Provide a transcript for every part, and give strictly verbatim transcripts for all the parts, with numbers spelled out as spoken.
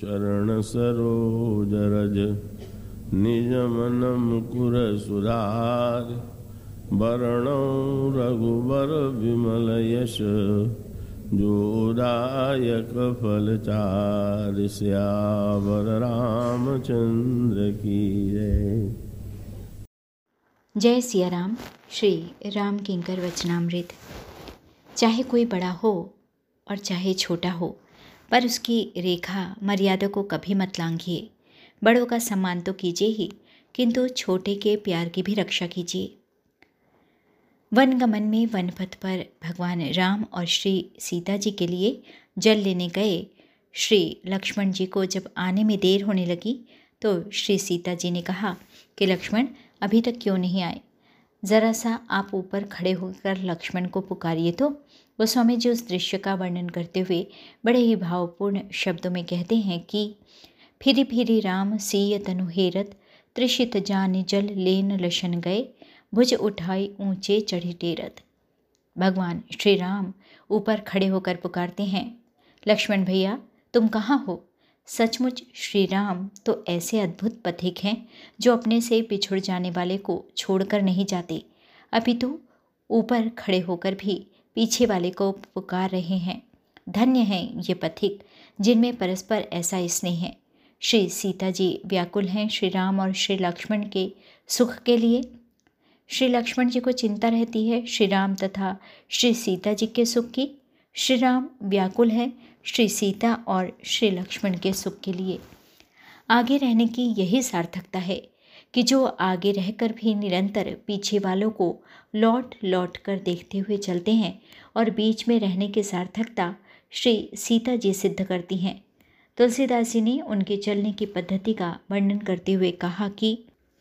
चरण सरोज रज निज मन मुकुर सुधार वर्णो रघुबर विमल यश जोदायक फलचार। श्यावर रामचंद्र की जय। जय सिया राम। श्री राम किंकर वचनामृत। चाहे कोई बड़ा हो और चाहे छोटा हो, पर उसकी रेखा मर्यादा को कभी मत लांघिए। बड़ों का सम्मान तो कीजिए ही, किंतु छोटे के प्यार की भी रक्षा कीजिए। वन गमन में वन पथ पर भगवान राम और श्री सीता जी के लिए जल लेने गए श्री लक्ष्मण जी को जब आने में देर होने लगी तो श्री सीता जी ने कहा कि लक्ष्मण अभी तक क्यों नहीं आए, ज़रा सा आप ऊपर खड़े होकर लक्ष्मण को पुकारिए। तो वो स्वामी जी उस दृश्य का वर्णन करते हुए बड़े ही भावपूर्ण शब्दों में कहते हैं कि फिरी फिरी राम सीय तनु हेरत, त्रिषित जान जल लेन लशन गए, भुज उठाई ऊंचे चढ़ी टेरत। भगवान श्री राम ऊपर खड़े होकर पुकारते हैं, लक्ष्मण भैया तुम कहाँ हो। सचमुच श्री राम तो ऐसे अद्भुत पथिक हैं जो अपने से पिछड़ जाने वाले को छोड़कर नहीं जाते, अपितु तो ऊपर खड़े होकर भी पीछे वाले को पुकार रहे हैं। धन्य हैं ये पथिक जिनमें परस्पर ऐसा स्नेह है। श्री सीता जी व्याकुल हैं श्री राम और श्री लक्ष्मण के सुख के लिए। श्री लक्ष्मण जी को चिंता रहती है श्री राम तथा श्री सीता जी के सुख की। श्री राम व्याकुल है श्री सीता और श्री लक्ष्मण के सुख के लिए। आगे रहने की यही सार्थकता है कि जो आगे रहकर भी निरंतर पीछे वालों को लौट लौट कर देखते हुए चलते हैं और बीच में रहने की सार्थकता श्री सीता जी सिद्ध करती हैं। तुलसीदास जी ने उनके चलने की पद्धति का वर्णन करते हुए कहा कि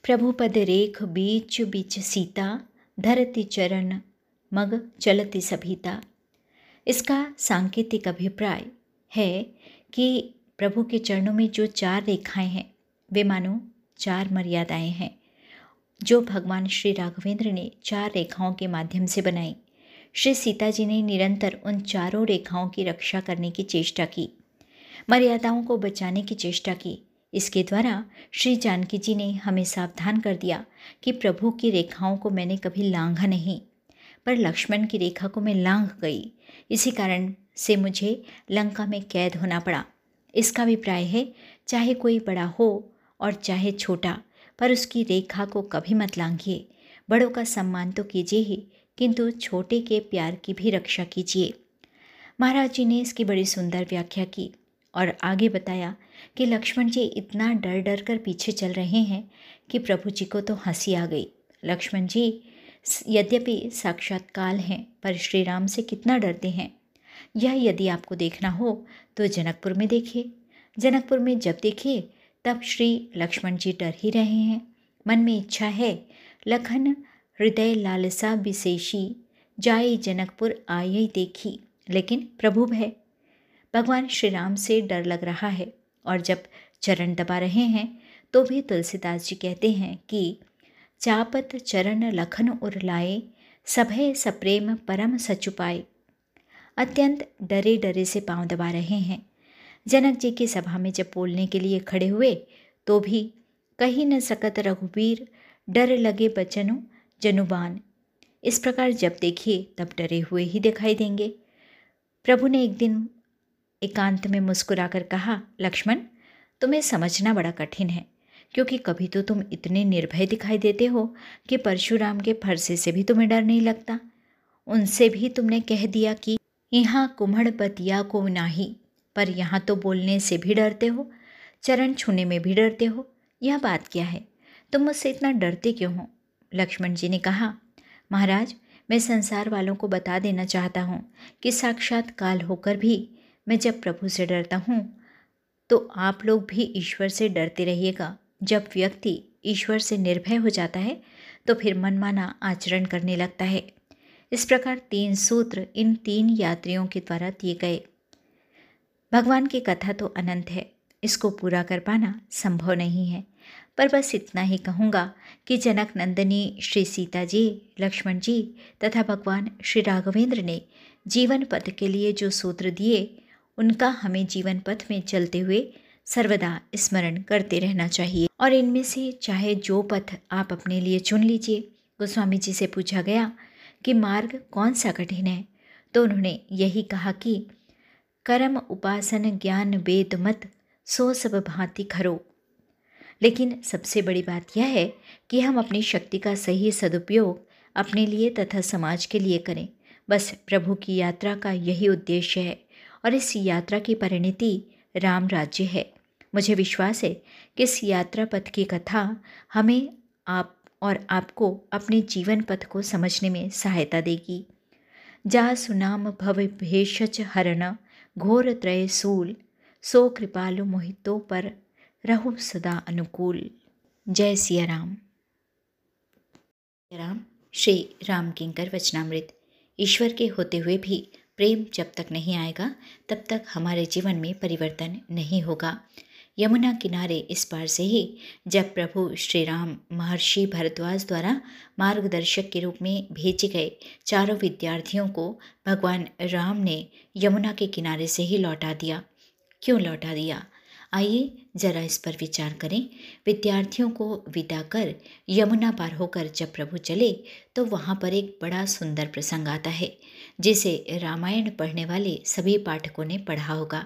प्रभु पद रेख बीच बीच सीता, धरती चरण मग चलती सभीता। इसका सांकेतिक अभिप्राय है कि प्रभु के चरणों में जो चार रेखाएं हैं वे मानो चार मर्यादाएं हैं जो भगवान श्री राघवेंद्र ने चार रेखाओं के माध्यम से बनाई। श्री सीता जी ने निरंतर उन चारों रेखाओं की रक्षा करने की चेष्टा की, मर्यादाओं को बचाने की चेष्टा की। इसके द्वारा श्री जानकी जी ने हमें सावधान कर दिया कि प्रभु की रेखाओं को मैंने कभी लांघा नहीं, पर लक्ष्मण की रेखा को मैं लांघ गई, इसी कारण से मुझे लंका में कैद होना पड़ा। इसका अभिप्राय है चाहे कोई बड़ा हो और चाहे छोटा, पर उसकी रेखा को कभी मत लांघिए। बड़ों का सम्मान तो कीजिए ही, किंतु छोटे के प्यार की भी रक्षा कीजिए। महाराज जी ने इसकी बड़ी सुंदर व्याख्या की और आगे बताया कि लक्ष्मण जी इतना डर डर कर पीछे चल रहे हैं कि प्रभु जी को तो हंसी आ गई। लक्ष्मण जी यद्यपि साक्षात काल हैं पर श्री राम से कितना डरते हैं। यह यदि आपको देखना हो तो जनकपुर में देखिए। जनकपुर में जब देखिए तब श्री लक्ष्मण जी डर ही रहे हैं। मन में इच्छा है लखन हृदय लालसा विशेषी, जाए जनकपुर आये देखी, लेकिन प्रभु भय। भगवान श्री राम से डर लग रहा है और जब चरण दबा रहे हैं तो भी तुलसीदास जी कहते हैं कि चापत चरण लखन उर लाए, सभय सप्रेम परम सचुपाए। अत्यंत डरे डरे से पांव दबा रहे हैं। जनक जी की सभा में जब बोलने के लिए खड़े हुए तो भी कहीं न सकत रघुवीर, डर लगे बचनु जनुबान। इस प्रकार जब देखिए तब डरे हुए ही दिखाई देंगे। प्रभु ने एक दिन एकांत में मुस्कुराकर कहा, लक्ष्मण तुम्हें समझना बड़ा कठिन है, क्योंकि कभी तो तुम इतने निर्भय दिखाई देते हो कि परशुराम के फरसे से भी तुम्हें डर नहीं लगता। उनसे भी तुमने कह दिया कि यहाँ कुम्हड़ बतिया को नाही, पर यहाँ तो बोलने से भी डरते हो, चरण छूने में भी डरते हो। यह बात क्या है, तुम मुझसे इतना डरते क्यों हो। लक्ष्मण जी ने कहा, महाराज मैं संसार वालों को बता देना चाहता हूँ कि साक्षात काल होकर भी मैं जब प्रभु से डरता हूँ तो आप लोग भी ईश्वर से डरते रहिएगा। जब व्यक्ति ईश्वर से निर्भय हो जाता है तो फिर मनमाना आचरण करने लगता है। इस प्रकार तीन सूत्र इन तीन यात्रियों के द्वारा दिए गए। भगवान की कथा तो अनंत है, इसको पूरा कर पाना संभव नहीं है, पर बस इतना ही कहूँगा कि जनक नंदिनी श्री सीता जी, लक्ष्मण जी तथा भगवान श्री राघवेंद्र ने जीवन पथ के लिए जो सूत्र दिए उनका हमें जीवन पथ में चलते हुए सर्वदा स्मरण करते रहना चाहिए। और इनमें से चाहे जो पथ आप अपने लिए चुन लीजिए। गोस्वामी जी से पूछा गया कि मार्ग कौन सा कठिन है, तो उन्होंने यही कहा कि कर्म उपासन ज्ञान वेद मत सो सब भांति खरो। लेकिन सबसे बड़ी बात यह है कि हम अपनी शक्ति का सही सदुपयोग अपने लिए तथा समाज के लिए करें। बस प्रभु की यात्रा का यही उद्देश्य है और इस यात्रा की परिणति राम राज्य है। मुझे विश्वास है कि इस यात्रा पथ की कथा हमें, आप और आपको अपने जीवन पथ को समझने में सहायता देगी। जा सुनाम भव भेषज हरण घोर त्रय सूल सो कृपालु मोहितों पर रहु सदा अनुकूल। जय सिया राम। राम श्री राम किंकर वचनामृत। ईश्वर के होते हुए भी प्रेम जब तक नहीं आएगा तब तक हमारे जीवन में परिवर्तन नहीं होगा। यमुना किनारे इस पार से ही जब प्रभु श्री राम महर्षि भारद्वाज द्वारा मार्गदर्शक के रूप में भेजे गए चारों विद्यार्थियों को भगवान राम ने यमुना के किनारे से ही लौटा दिया। क्यों लौटा दिया? आइए जरा इस पर विचार करें। विद्यार्थियों को विदा कर यमुना पार होकर जब प्रभु चले तो वहाँ पर एक बड़ा सुंदर प्रसंग आता है, जिसे रामायण पढ़ने वाले सभी पाठकों ने पढ़ा होगा।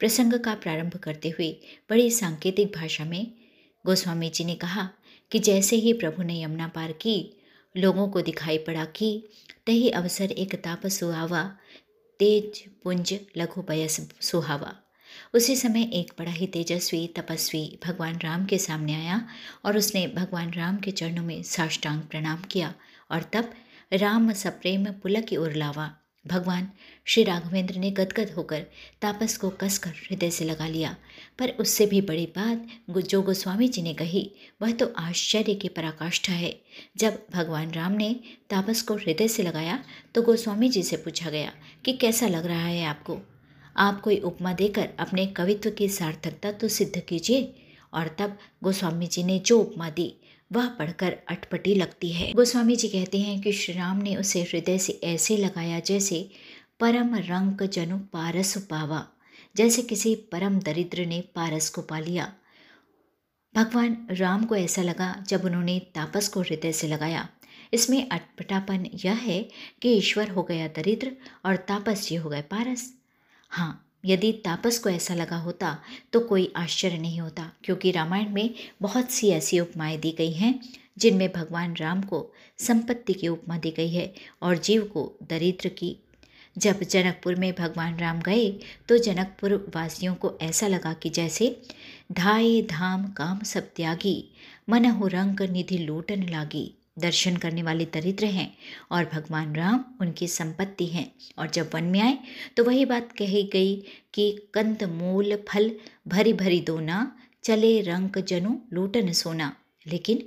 प्रसंग का प्रारंभ करते हुए बड़ी सांकेतिक भाषा में गोस्वामी जी ने कहा कि जैसे ही प्रभु ने यमुना पार की, लोगों को दिखाई पड़ा कि तही अवसर एक ताप सुहावा तेज पुंज लघु पयस सुहावा। उसी समय एक बड़ा ही तेजस्वी तपस्वी भगवान राम के सामने आया और उसने भगवान राम के चरणों में साष्टांग प्रणाम किया और तब राम सप्रेम पुलक की उर्लावा। भगवान श्री राघवेंद्र ने गदगद होकर तापस को कसकर हृदय से लगा लिया। पर उससे भी बड़ी बात जो गोस्वामी जी ने कही वह तो आश्चर्य की पराकाष्ठा है। जब भगवान राम ने तापस को हृदय से लगाया तो गोस्वामी जी से पूछा गया कि कैसा लग रहा है आपको? आप कोई उपमा देकर अपने कवित्व की सार्थकता तो सिद्ध कीजिए। और तब गोस्वामी जी ने जो उपमा दी वह पढ़कर अटपटी लगती है। गोस्वामी जी कहते हैं कि श्री राम ने उसे हृदय से ऐसे लगाया जैसे परम रंक जनु पारस पावा, जैसे किसी परम दरिद्र ने पारस को पा लिया। भगवान राम को ऐसा लगा जब उन्होंने तापस को हृदय से लगाया। इसमें अटपटापन यह है कि ईश्वर हो गया दरिद्र और तापस जी हो गए पारस। हाँ, यदि तापस को ऐसा लगा होता तो कोई आश्चर्य नहीं होता, क्योंकि रामायण में बहुत सी ऐसी उपमाएँ दी गई हैं जिनमें भगवान राम को संपत्ति की उपमा दी गई है और जीव को दरिद्र की। जब जनकपुर में भगवान राम गए तो जनकपुर वासियों को ऐसा लगा कि जैसे धाये धाम काम सब त्यागी मनहु रंग निधि लूटन लागी। दर्शन करने वाले दरिद्र हैं और भगवान राम उनकी संपत्ति हैं। और जब वन में आए तो वही बात कही गई कि कंद मूल फल भरी भरी दोना चले रंग जनु लूटन सोना। लेकिन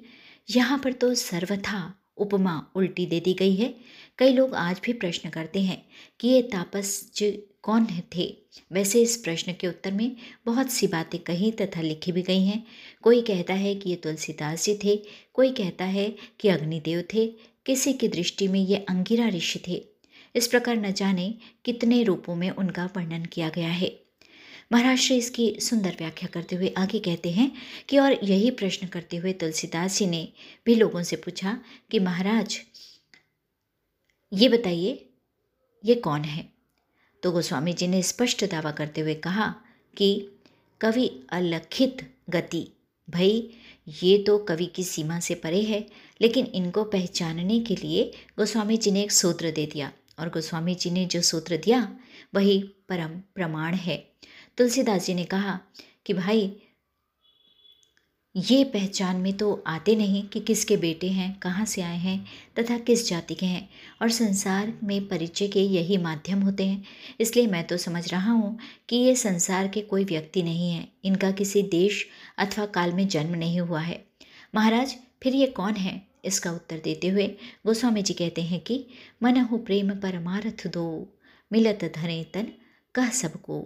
यहाँ पर तो सर्वथा उपमा उल्टी दे दी गई है। कई लोग आज भी प्रश्न करते हैं कि ये तापस जी कौन थे। वैसे इस प्रश्न के उत्तर में बहुत सी बातें कही तथा लिखी भी गई हैं। कोई कहता है कि ये तुलसीदास जी थे, कोई कहता है कि अग्निदेव थे, किसी की दृष्टि में ये अंगिरा ऋषि थे। इस प्रकार न जाने कितने रूपों में उनका वर्णन किया गया है। महाराज श्री इसकी सुंदर व्याख्या करते हुए आगे कहते हैं कि और यही प्रश्न करते हुए तुलसीदास जी ने भी लोगों से पूछा कि महाराज ये बताइए ये कौन है? तो गोस्वामी जी ने स्पष्ट दावा करते हुए कहा कि कवि अलखित गति। भाई ये तो कवि की सीमा से परे है, लेकिन इनको पहचानने के लिए गोस्वामी जी ने एक सूत्र दे दिया और गोस्वामी जी ने जो सूत्र दिया वही परम प्रमाण है। तुलसीदास जी ने कहा कि भाई ये पहचान में तो आते नहीं कि किसके बेटे हैं, कहाँ से आए हैं तथा किस जाति के हैं। और संसार में परिचय के यही माध्यम होते हैं। इसलिए मैं तो समझ रहा हूँ कि ये संसार के कोई व्यक्ति नहीं है, इनका किसी देश अथवा काल में जन्म नहीं हुआ है। महाराज फिर ये कौन है? इसका उत्तर देते हुए गोस्वामी जी कहते हैं कि मनहु प्रेम परमारथ दो मिलत धने तन कह सबको।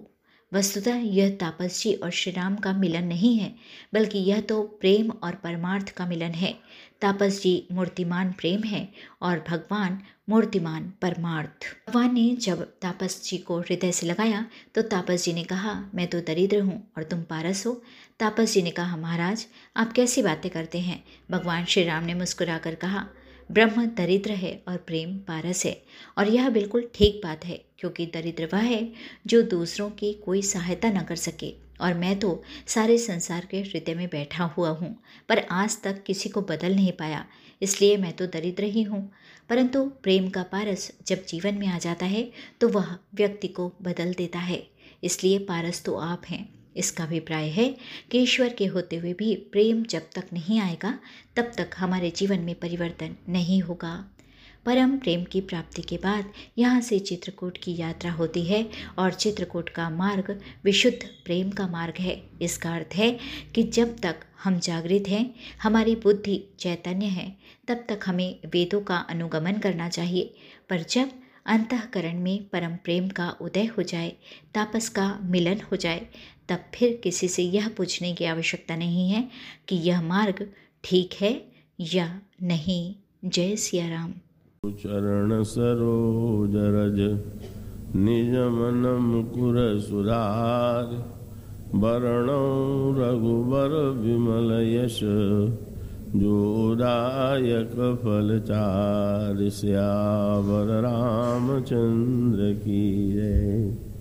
वस्तुतः यह तापस जी और श्री राम का मिलन नहीं है, बल्कि यह तो प्रेम और परमार्थ का मिलन है। तापस जी मूर्तिमान प्रेम है और भगवान मूर्तिमान परमार्थ। भगवान ने जब तापस जी को हृदय से लगाया तो तापस जी ने कहा, मैं तो दरिद्र हूँ और तुम पारस हो। तापस जी ने कहा, महाराज आप कैसी बातें करते हैं। भगवान श्री राम ने मुस्कुराकर कहा, ब्रह्म दरिद्र है और प्रेम पारस है, और यह बिल्कुल ठीक बात है, क्योंकि दरिद्र वह है जो दूसरों की कोई सहायता न कर सके, और मैं तो सारे संसार के हृदय में बैठा हुआ हूँ, पर आज तक किसी को बदल नहीं पाया, इसलिए मैं तो दरिद्र ही हूँ। परंतु प्रेम का पारस जब जीवन में आ जाता है तो वह व्यक्ति को बदल देता है, इसलिए पारस तो आप हैं। इसका अभिप्राय है कि ईश्वर के होते हुए भी प्रेम जब तक नहीं आएगा तब तक हमारे जीवन में परिवर्तन नहीं होगा। परम प्रेम की प्राप्ति के बाद यहाँ से चित्रकूट की यात्रा होती है, और चित्रकूट का मार्ग विशुद्ध प्रेम का मार्ग है। इसका अर्थ है कि जब तक हम जागृत हैं, हमारी बुद्धि चैतन्य है, तब तक हमें वेदों का अनुगमन करना चाहिए, पर जब अंतःकरण में परम प्रेम का उदय हो जाए, तापस का मिलन हो जाए, तब फिर किसी से यह पूछने की आवश्यकता नहीं है कि यह मार्ग ठीक है या नहीं। जय सियाराम। चरण सरोज रज निज मन मुकुर सुधार, बरणौ रघुबर विमल यश, जोदायक फलचार। सियावर रामचंद्र की जय।